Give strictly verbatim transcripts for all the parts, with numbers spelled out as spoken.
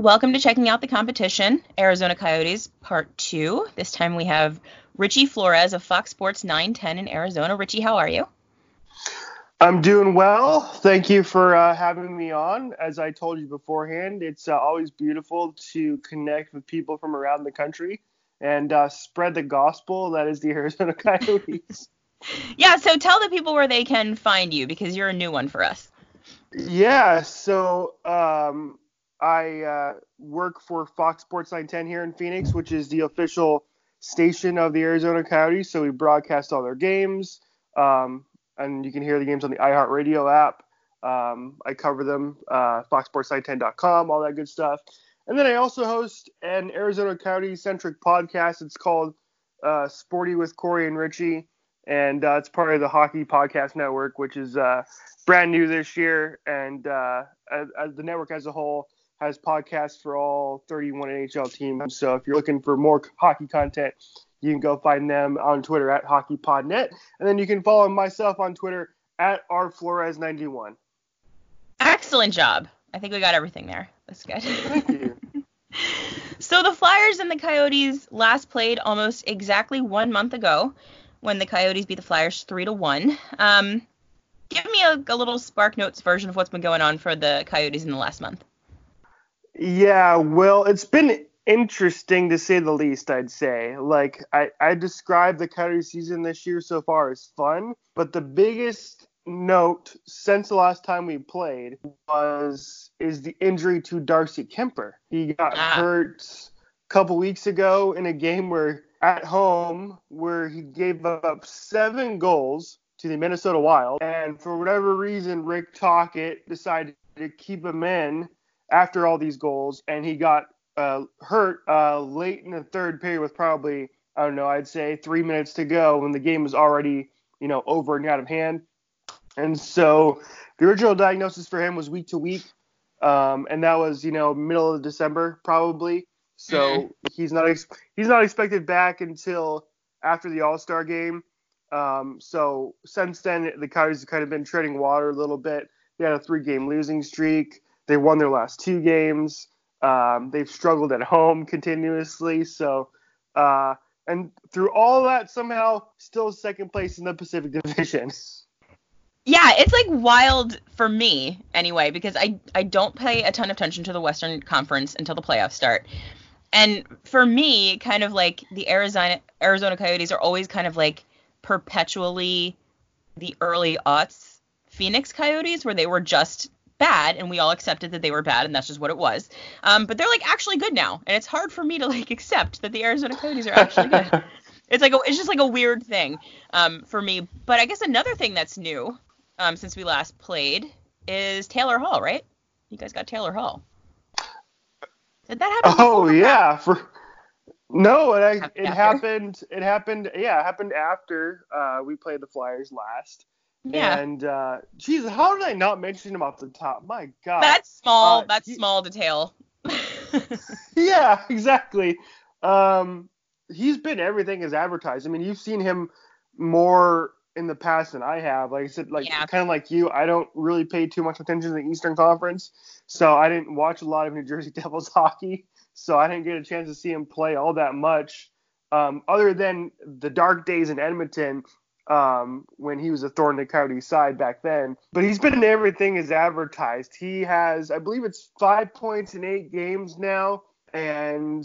Welcome to Checking Out the Competition, Arizona Coyotes, Part two. This time we have Richie Flores of Fox Sports nine ten in Arizona. Richie, how are you? I'm doing well. Thank you for uh, having me on. As I told you beforehand, it's uh, always beautiful to connect with people from around the country and uh, spread the gospel that is the Arizona Coyotes. Yeah, so tell the people where they can find you, because you're a new one for us. Yeah, so... Um, I uh, work for Fox Sports nine ten here in Phoenix, which is the official station of the Arizona Coyotes. So we broadcast all their games, um, and you can hear the games on the iHeartRadio app. Um, I cover them, uh, Fox Sports nine ten dot com, all that good stuff. And then I also host an Arizona Coyote-centric podcast. It's called uh, Sporty with Corey and Richie, and uh, it's part of the Hockey Podcast Network, which is uh, brand new this year, and uh, as, as the network as a whole has podcasts for all thirty-one N H L teams. So if you're looking for more hockey content, you can go find them on Twitter at HockeyPodNet. And then you can follow myself on Twitter at R Flores ninety-one. Excellent job. I think we got everything there. That's good. Thank you. So the Flyers and the Coyotes last played almost exactly one month ago when the Coyotes beat the Flyers three to one. Um, give me a, a little Spark Notes version of what's been going on for the Coyotes in the last month. Yeah, well, it's been interesting to say the least, I'd say. Like, I, I described the Coyotes season this year so far as fun, but the biggest note since the last time we played was is the injury to Darcy Kuemper. He got ah. hurt a couple weeks ago in a game where at home where he gave up seven goals to the Minnesota Wild, and for whatever reason, Rick Tocchet decided to keep him in after all these goals, and he got uh, hurt uh, late in the third period with probably, I don't know, I'd say three minutes to go when the game was already, you know, over and out of hand. And so the original diagnosis for him was week to week, um, and that was, you know, middle of December probably. So he's not ex- he's not expected back until after the All-Star game. Um, so since then, the Coyotes have kind of been treading water a little bit. They had a three-game losing streak. They won their last two games. Um, they've struggled at home continuously. So, uh, and through all that, somehow still second place in the Pacific Division. Yeah, it's like wild for me anyway, because I, I don't pay a ton of attention to the Western Conference until the playoffs start. And for me, kind of like the Arizona Arizona Coyotes are always kind of like perpetually the early aughts Phoenix Coyotes, where they were just bad and we all accepted that they were bad and that's just what it was, um but they're like actually good now, and it's hard for me to like accept that the Arizona Coyotes are actually good. It's like a, it's just like a weird thing um for me. But I guess another thing that's new um since we last played is Taylor Hall, right? You guys got Taylor Hall. Did that happen? Oh yeah, for no it, I, it happened it happened yeah it happened after uh we played the Flyers last. Yeah. And, uh, geez, how did I not mention him off the top? My God. That's small. Uh, that's he, small detail. Yeah, exactly. Um, he's been everything as advertised. I mean, you've seen him more in the past than I have. Like I said, like yeah. kind of like you, I don't really pay too much attention to the Eastern Conference. So I didn't watch a lot of New Jersey Devils hockey. So I didn't get a chance to see him play all that much. Um, other than the dark days in Edmonton, um when he was a thorn in the Coyotes' side back then. But he's been in everything as advertised. He has, I believe it's five points in eight games now, and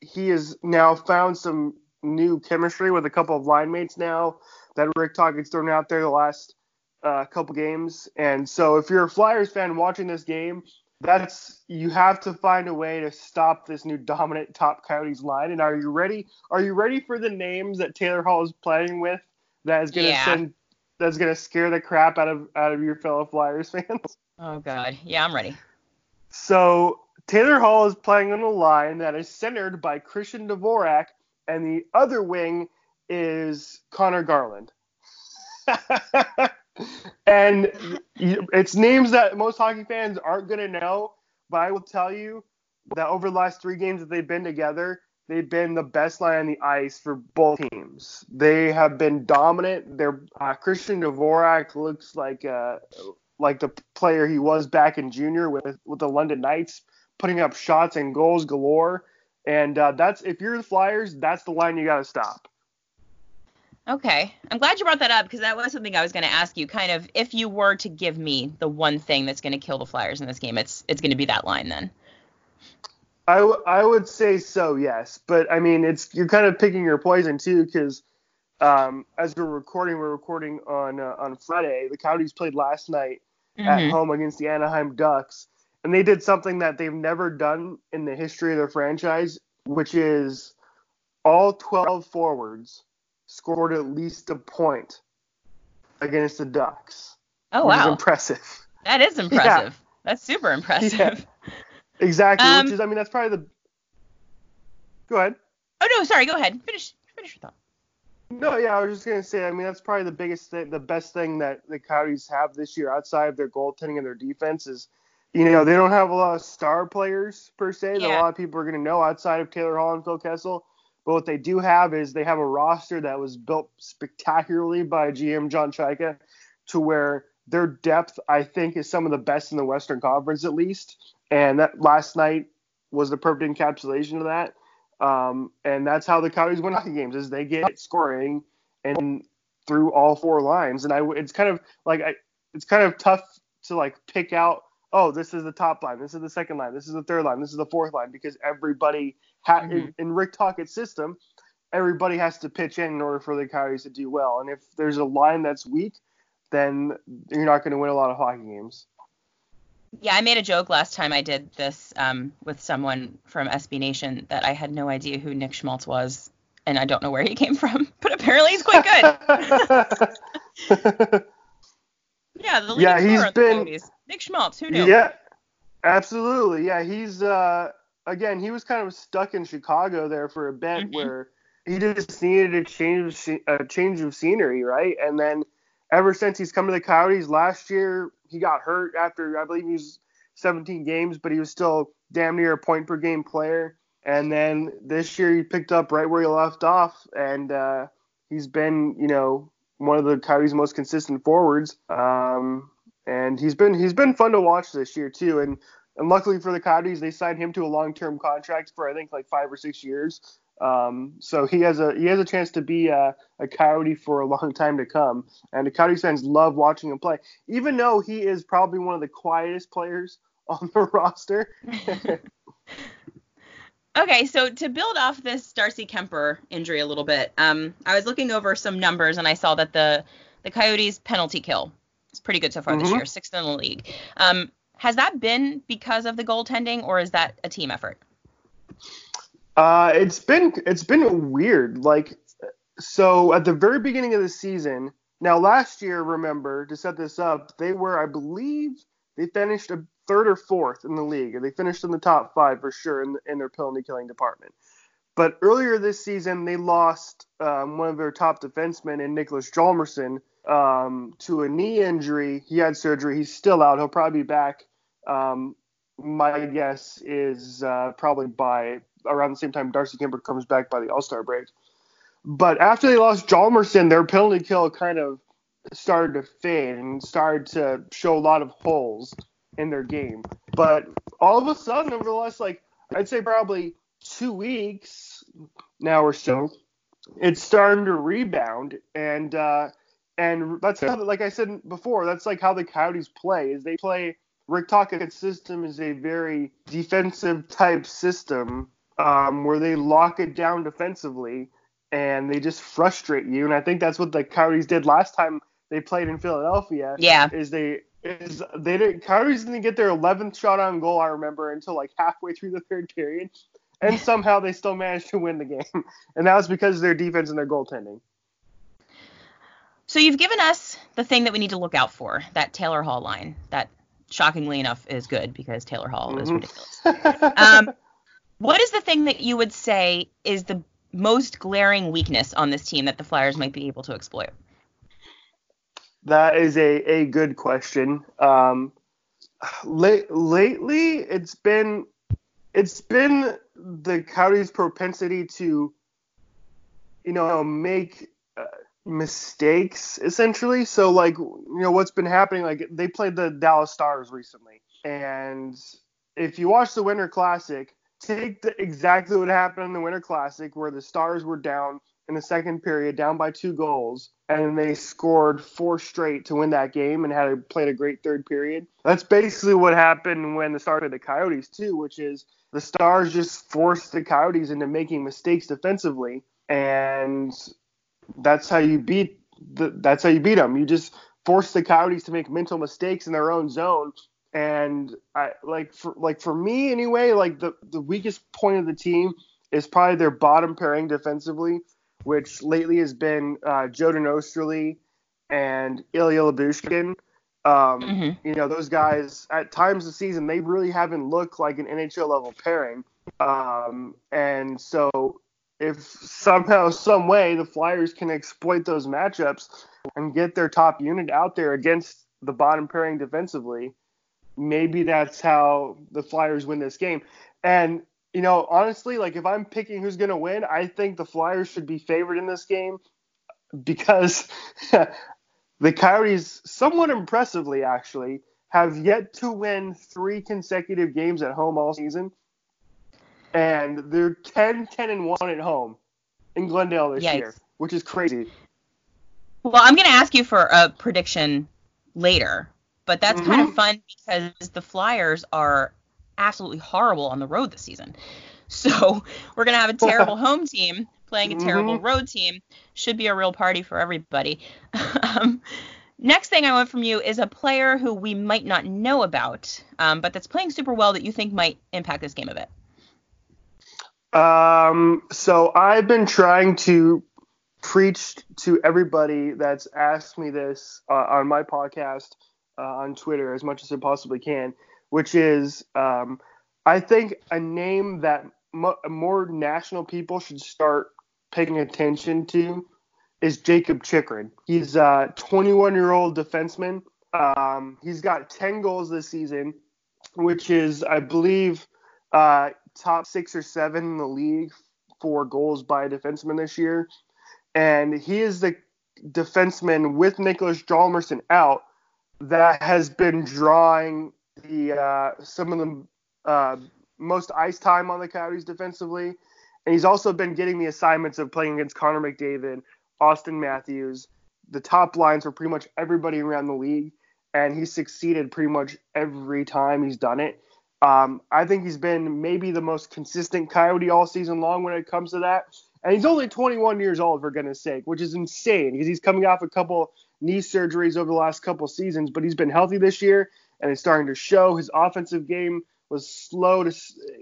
he has now found some new chemistry with a couple of line mates now that Rick Tocchett's thrown out there the last uh, couple games. And so if you're a Flyers fan watching this game, that's you have to find a way to stop this new dominant top Coyotes line. And are you ready? Are you ready for the names that Taylor Hall is playing with? That is gonna yeah. send. That's gonna scare the crap out of out of your fellow Flyers fans. Oh God, yeah, I'm ready. So Taylor Hall is playing on a line that is centered by Christian Dvorak, and the other wing is Connor Garland. And it's names that most hockey fans aren't gonna know, but I will tell you that over the last three games that they've been together, they've been the best line on the ice for both teams. They have been dominant. Their uh, Christian Dvorak looks like uh, like the player he was back in junior with with the London Knights, putting up shots and goals galore. And uh, that's if you're the Flyers, that's the line you got to stop. Okay. I'm glad you brought that up because that was something I was going to ask you. Kind of if you were to give me the one thing that's going to kill the Flyers in this game, it's it's going to be that line then. I, w- I would say so, yes. But, I mean, it's you're kind of picking your poison too because um, as we're recording, we're recording on uh, on Friday. The Coyotes played last night mm-hmm. at home against the Anaheim Ducks. And they did something that they've never done in the history of their franchise, which is all twelve forwards scored at least a point against the Ducks. Oh, wow. Which is impressive. That is impressive. Yeah. That's super impressive. Yeah. Exactly. Um, which is, I mean, that's probably the... Go ahead. Oh, no, sorry. Go ahead. Finish Finish your thought. No, yeah, I was just going to say, I mean, that's probably the biggest thing, the best thing that the Coyotes have this year outside of their goaltending and their defense is... You know, they don't have a lot of star players, per se, that yeah. a lot of people are going to know outside of Taylor Hall and Phil Kessel. But what they do have is they have a roster that was built spectacularly by G M John Chayka to where their depth, I think, is some of the best in the Western Conference, at least. And that last night was the perfect encapsulation of that. Um, and that's how the Coyotes win hockey games, is they get scoring and through all four lines. And I, it's kind of like I, it's kind of tough to, like, pick out, oh, this is the top line, this is the second line, this is the third line, this is the fourth line, because everybody, ha- mm-hmm. in, in Rick Tocchett's system, everybody has to pitch in in order for the Coyotes to do well. And if there's a line that's weak, then you're not going to win a lot of hockey games. Yeah, I made a joke last time I did this um, with someone from S B Nation that I had no idea who Nick Schmaltz was, and I don't know where he came from, but apparently he's quite good. Yeah, the leading yeah, he's scorer been, in the movies. Nick Schmaltz, who knew? Yeah, absolutely. Yeah, he's, uh, again, he was kind of stuck in Chicago there for a bit mm-hmm. where he just needed a change, a change of scenery, right? And then ever since he's come to the Coyotes, last year he got hurt after, I believe he was seventeen games, but he was still damn near a point-per-game player. And then this year he picked up right where he left off, and uh, he's been, you know, one of the Coyotes' most consistent forwards, um, and he's been he's been fun to watch this year too. And and luckily for the Coyotes, they signed him to a long-term contract for I think like five or six years. Um, so he has a he has a chance to be a, a Coyote for a long time to come. And the Coyotes fans love watching him play, even though he is probably one of the quietest players on the roster. Okay, so to build off this Darcy Kuemper injury a little bit, um, I was looking over some numbers, and I saw that the, the Coyotes' penalty kill is pretty good so far mm-hmm. this year, sixth in the league. Um, has that been because of the goaltending, or is that a team effort? Uh, it's been it's been weird. Like, so at the very beginning of the season, now last year, remember, to set this up, they were, I believe, they finished a third or fourth in the league, and they finished in the top five for sure in, in their penalty killing department. But earlier this season, they lost um, one of their top defensemen in Niklas Hjalmarsson um, to a knee injury. He had surgery. He's still out. He'll probably be back. Um, my guess is uh, probably by around the same time Darcy Kuemper comes back by the All-Star break. But after they lost Hjalmarsson, their penalty kill kind of started to fade and started to show a lot of holes in their game. But all of a sudden, over the last, like, I'd say probably two weeks now or so, it's starting to rebound. And uh, and that's how, like I said before, that's like how the Coyotes play, is they play Rick Tocchett's system is a very defensive type system um, where they lock it down defensively and they just frustrate you. And I think that's what the Coyotes did last time they played in Philadelphia. Yeah. Is they... Is they didn't Coyotes didn't get their eleventh shot on goal, I remember, until like halfway through the third period, and somehow they still managed to win the game, and that was because of their defense and their goaltending. So you've given us the thing that we need to look out for, that Taylor Hall line, that shockingly enough is good because Taylor Hall mm-hmm. is ridiculous. um, what is the thing that you would say is the most glaring weakness on this team that the Flyers might be able to exploit? That is a, a good question. Um, late, lately, it's been it's been the Coyotes' propensity to, you know, make uh, mistakes essentially. So, like, you know, what's been happening? Like, they played the Dallas Stars recently, and if you watch the Winter Classic, take the, exactly what happened in the Winter Classic where the Stars were down in the second period, down by two goals, and they scored four straight to win that game and had played a great third period. That's basically what happened when the Stars played the Coyotes too, which is the Stars just forced the Coyotes into making mistakes defensively, and that's how you beat the, that's how you beat them. You just force the Coyotes to make mental mistakes in their own zone. And I like for like for me anyway, like the, the weakest point of the team is probably their bottom pairing defensively, which lately has been uh, Jaden Ostertag and Ilya Lyubushkin. Um, mm-hmm. You know, those guys at times this season, they really haven't looked like an N H L level pairing. Um, and so if somehow, some way the Flyers can exploit those matchups and get their top unit out there against the bottom pairing defensively, maybe that's how the Flyers win this game. And, you know, honestly, like if I'm picking who's going to win, I think the Flyers should be favored in this game because the Coyotes, somewhat impressively actually, have yet to win three consecutive games at home all season. And they're ten, ten, and one at home in Glendale this Yikes. year, which is crazy. Well, I'm going to ask you for a prediction later, but that's mm-hmm. kind of fun because the Flyers are absolutely horrible on the road this season. So we're going to have a terrible home team playing a terrible mm-hmm. road team. Should be a real party for everybody. um, next thing I want from you is a player who we might not know about, um, but that's playing super well that you think might impact this game a bit. Um, so I've been trying to preach to everybody that's asked me this uh, on my podcast, uh, on Twitter, as much as I possibly can, which is, um, I think a name that mo- more national people should start paying attention to is Jacob Chychrun. He's a twenty-one-year-old defenseman. Um, he's got ten goals this season, which is, I believe, uh, top six or seven in the league for goals by a defenseman this year. And he is the defenseman with Niklas Hjalmarsson out that has been drawing the uh, some of the uh, most ice time on the Coyotes defensively. And he's also been getting the assignments of playing against Connor McDavid, Austin Matthews, the top lines for pretty much everybody around the league. And he's succeeded pretty much every time he's done it. Um, I think he's been maybe the most consistent Coyote all season long when it comes to that. And he's only twenty-one years old, for goodness sake, which is insane because he's coming off a couple knee surgeries over the last couple seasons, but he's been healthy this year and it's starting to show. His offensive game was slow to,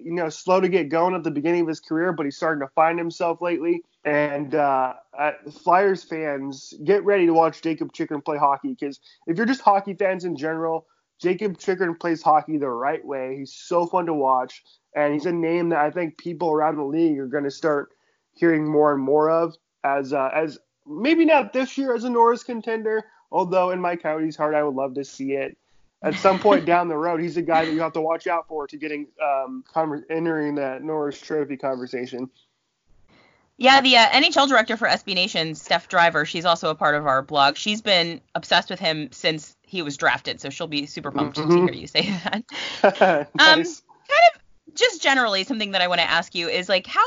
you know, slow to get going at the beginning of his career, but he's starting to find himself lately. And uh, uh, Flyers fans, get ready to watch Jacob Chychrun play hockey because if you're just hockey fans in general, Jacob Chychrun plays hockey the right way. He's so fun to watch, and he's a name that I think people around the league are going to start hearing more and more of as uh, as maybe not this year as a Norris contender, although in my Coyotes heart I would love to see it. At some point down the road, he's a guy that you have to watch out for to getting um, conver- entering that Norris Trophy conversation. Yeah, the uh, N H L director for S B Nation, Steph Driver, she's also a part of our blog. She's been obsessed with him since he was drafted, so she'll be super pumped mm-hmm. to hear you say that. Nice. Um, kind of just generally something that I want to ask you is, like, how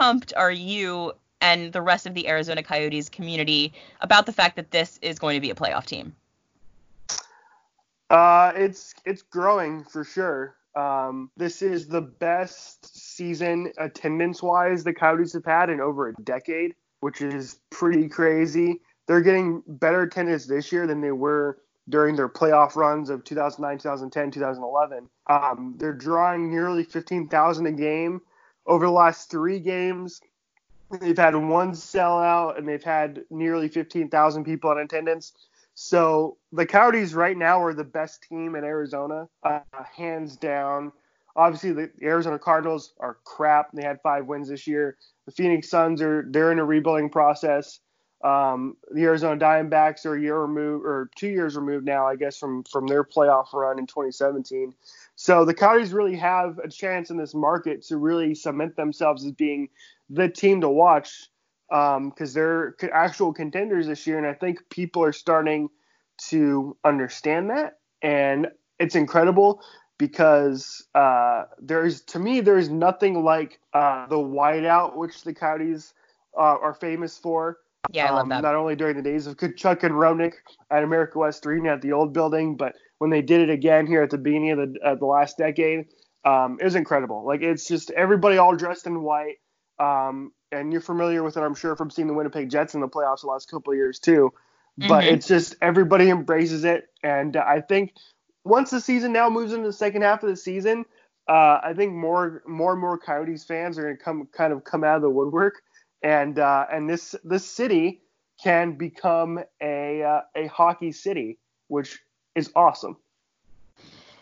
pumped are you and the rest of the Arizona Coyotes community about the fact that this is going to be a playoff team? Uh, it's it's growing for sure. Um, this is the best season attendance-wise the Coyotes have had in over a decade, which is pretty crazy. They're getting better attendance this year than they were during their playoff runs of two thousand nine, two thousand ten, two thousand eleven. Um, they're drawing nearly fifteen thousand a game. Over the last three games, they've had one sellout, and they've had nearly fifteen thousand people in attendance. So the Coyotes right now are the best team in Arizona, uh, hands down. Obviously, the Arizona Cardinals are crap. They had five wins this year. The Phoenix Suns are they're in a rebuilding process. Um, the Arizona Diamondbacks are a year removed or two years removed now, I guess, from, from their playoff run in twenty seventeen. So the Coyotes really have a chance in this market to really cement themselves as being the team to watch because um, they're actual contenders this year. And I think people are starting to understand that. And it's incredible. because uh, there is, to me, there is nothing like uh, the whiteout, which the Coyotes uh, are famous for. Yeah, I love um, that. Not only during the days of Kachuk and Roenick at America West Arena at the old building, but when they did it again here at the beginning of the, uh, the last decade, um, it was incredible. Like, it's just everybody all dressed in white. Um, and you're familiar with it, I'm sure, from seeing the Winnipeg Jets in the playoffs the last couple of years, too. But mm-hmm. it's just everybody embraces it. And uh, I think once the season now moves into the second half of the season, uh, I think more, more and more Coyotes fans are going to come kind of come out of the woodwork. And uh, and this this city can become a uh, a hockey city, which is awesome.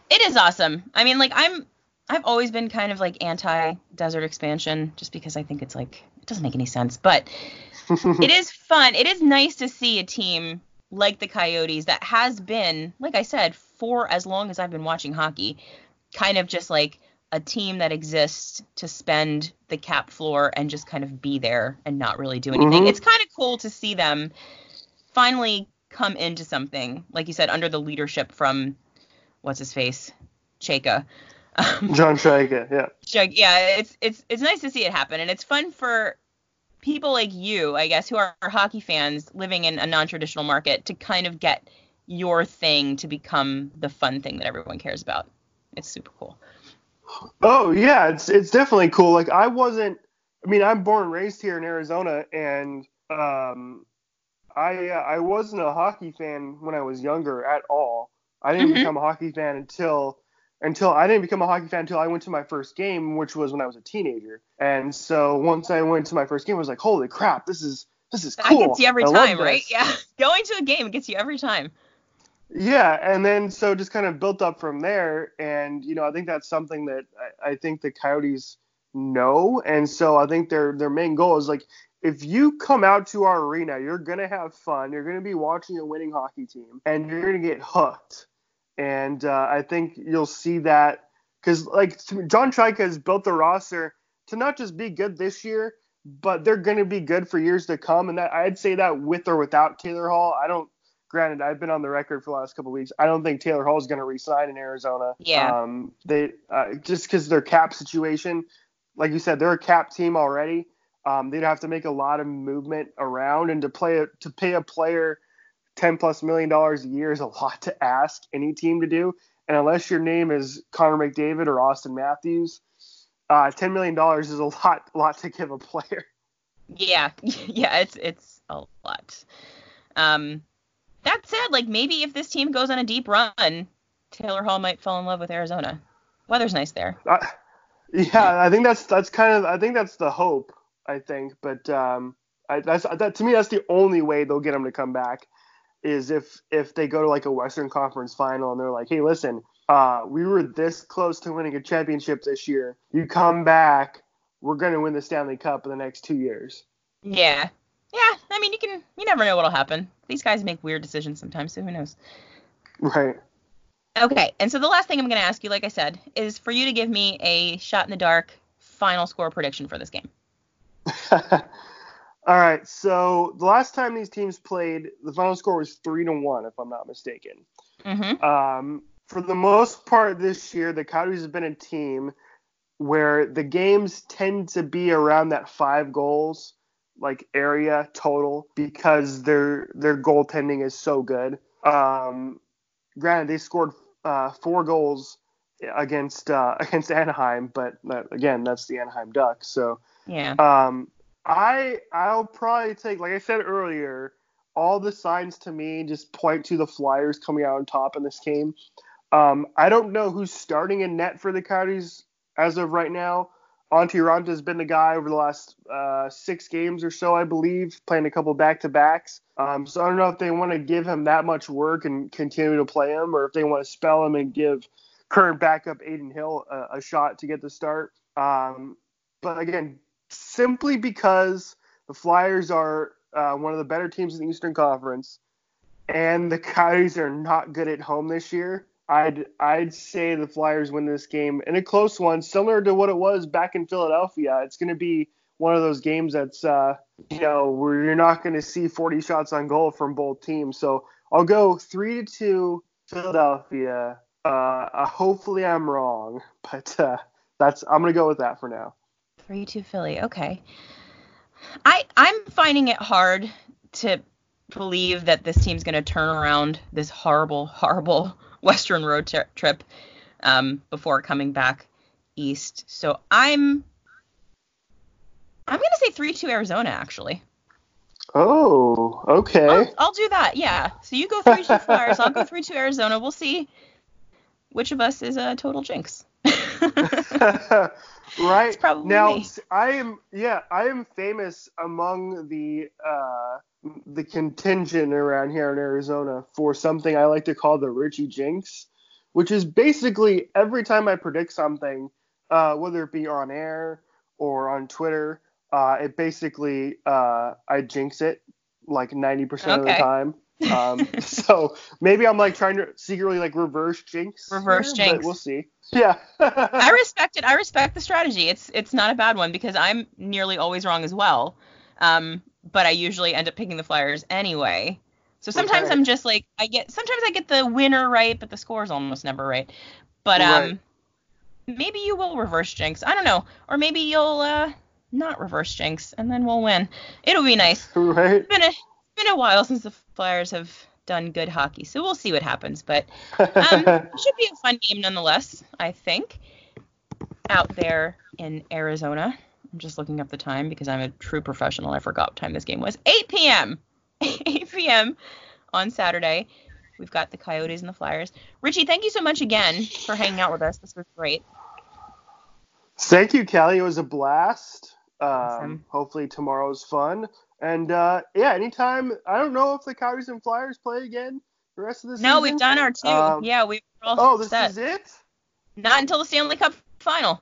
It is awesome. I mean, like I'm I've always been kind of like anti-desert expansion, just because I think it's like it doesn't make any sense. But it is fun. It is nice to see a team like the Coyotes that has been, like I said, for as long as I've been watching hockey, kind of just like a team that exists to spend the cap floor and just kind of be there and not really do anything. Mm-hmm. It's kind of cool to see them finally come into something, like you said, under the leadership from what's his face, Chayka. Um, John Chayka, yeah. Ch- yeah, it's it's it's nice to see it happen, and it's fun for people like you, I guess, who are hockey fans living in a non-traditional market to kind of get your thing to become the fun thing that everyone cares about. It's super cool. Oh, yeah, it's it's definitely cool. Like, I wasn't – I mean, I'm born and raised here in Arizona, and um, I uh, I wasn't a hockey fan when I was younger at all. I didn't mm-hmm. become a hockey fan until until – I didn't become a hockey fan until I went to my first game, which was when I was a teenager. And so once I went to my first game, I was like, holy crap, this is this is cool. That gets you every I time, right? Yeah, going to a game gets you every time. Yeah, and then so just kind of built up from there, and you know I think that's something that I, I think the Coyotes know, and so I think their their main goal is like if you come out to our arena, you're gonna have fun, you're gonna be watching a winning hockey team, and you're gonna get hooked, and uh, I think you'll see that because like John Chayka has built the roster to not just be good this year, but they're gonna be good for years to come, and that I'd say that with or without Taylor Hall, I don't. Granted, I've been on the record for the last couple of weeks. I don't think Taylor Hall is going to re-sign in Arizona. Yeah. Um, they uh, just because their cap situation, like you said, they're a cap team already. Um, they'd have to make a lot of movement around, and to play a, to pay a player ten plus million dollars a year is a lot to ask any team to do. And unless your name is Connor McDavid or Austin Matthews, uh, ten million dollars is a lot, lot to give a player. Yeah, yeah, it's it's a lot. Um. That said, like, maybe if this team goes on a deep run, Taylor Hall might fall in love with Arizona. Weather's nice there. Uh, yeah, I think that's that's kind of – I think that's the hope, I think. But um, I, that's that to me, that's the only way they'll get him to come back is if, if they go to, like, a Western Conference final and they're like, hey, listen, uh, we were this close to winning a championship this year. You come back, we're going to win the Stanley Cup in the next two years. Yeah. Yeah, I mean, you can you never know what'll happen. These guys make weird decisions sometimes, so who knows? Right. Okay, and so the last thing I'm going to ask you, like I said, is for you to give me a shot-in-the-dark final score prediction for this game. All right, so the last time these teams played, the final score was three to one, if I'm not mistaken. Mm-hmm. Um, for the most part this year, the Coyotes have been a team where the games tend to be around that five goals like area total because their their goaltending is so good. Um, granted, they scored uh, four goals against uh, against Anaheim, but that, again, that's the Anaheim Ducks. So yeah, um, I I'll probably take, like I said earlier, all the signs to me just point to the Flyers coming out on top in this game. Um, I don't know who's starting in net for the Coyotes as of right now. Antti Ranta has been the guy over the last uh, six games or so, I believe, playing a couple back-to-backs. Um, so I don't know if they want to give him that much work and continue to play him, or if they want to spell him and give current backup Aiden Hill a, a shot to get the start. Um, but again, simply because the Flyers are uh, one of the better teams in the Eastern Conference, and the Coyotes are not good at home this year, I'd I'd say the Flyers win this game in a close one, similar to what it was back in Philadelphia. It's going to be one of those games that's, uh, you know, where you're not going to see forty shots on goal from both teams. So I'll go three to two Philadelphia, Uh, uh, hopefully I'm wrong, but uh, that's I'm going to go with that for now. three two Philly. Okay. I, I'm finding it hard to believe that this team's going to turn around this horrible, horrible Western road ter- trip um, before coming back east. So I'm I'm going to say three two Arizona, actually. Oh, okay. I'll, I'll do that, yeah. So you go three two Flyers, I'll go three two Arizona. We'll see which of us is a total jinx. Right. Now, me. I am, yeah, I am famous among the uh, the contingent around here in Arizona for something I like to call the Richie jinx, which is basically every time I predict something, uh, whether it be on air or on Twitter, uh, it basically, uh, I jinx it like ninety percent okay. of the time. um so maybe I'm like trying to secretly like reverse jinx reverse here, jinx but we'll see. Yeah. I respect it. I respect the strategy. It's it's not a bad one because I'm nearly always wrong as well, um but I usually end up picking the Flyers anyway, so sometimes okay. I'm just like I get sometimes I get the winner right but the score's almost never right, but right. um maybe you will reverse jinx, I don't know, or maybe you'll uh not reverse jinx and then we'll win. It'll be nice, right? It's been a been a while since the Flyers have done good hockey, so we'll see what happens, but um it should be a fun game nonetheless, I think, out there in Arizona. I'm just looking up the time because I'm a true professional. I forgot what time this game was. eight p.m. eight p.m. on Saturday. We've got the Coyotes and the Flyers. Richie, thank you so much again for hanging out with us. This was great. Thank you, Callie. It was a blast. Awesome. Um, hopefully tomorrow's fun. And, uh, yeah, anytime, I don't know if the Coyotes and Flyers play again the rest of the season. No, we've done our two. Um, yeah, we've all Oh, this set. Is it? Not until the Stanley Cup final.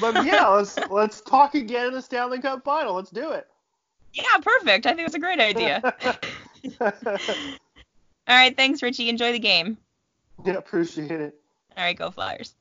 But, yeah, let's let's talk again in the Stanley Cup final. Let's do it. Yeah, perfect. I think that's a great idea. All right, thanks, Richie. Enjoy the game. Yeah, appreciate it. All right, go Flyers.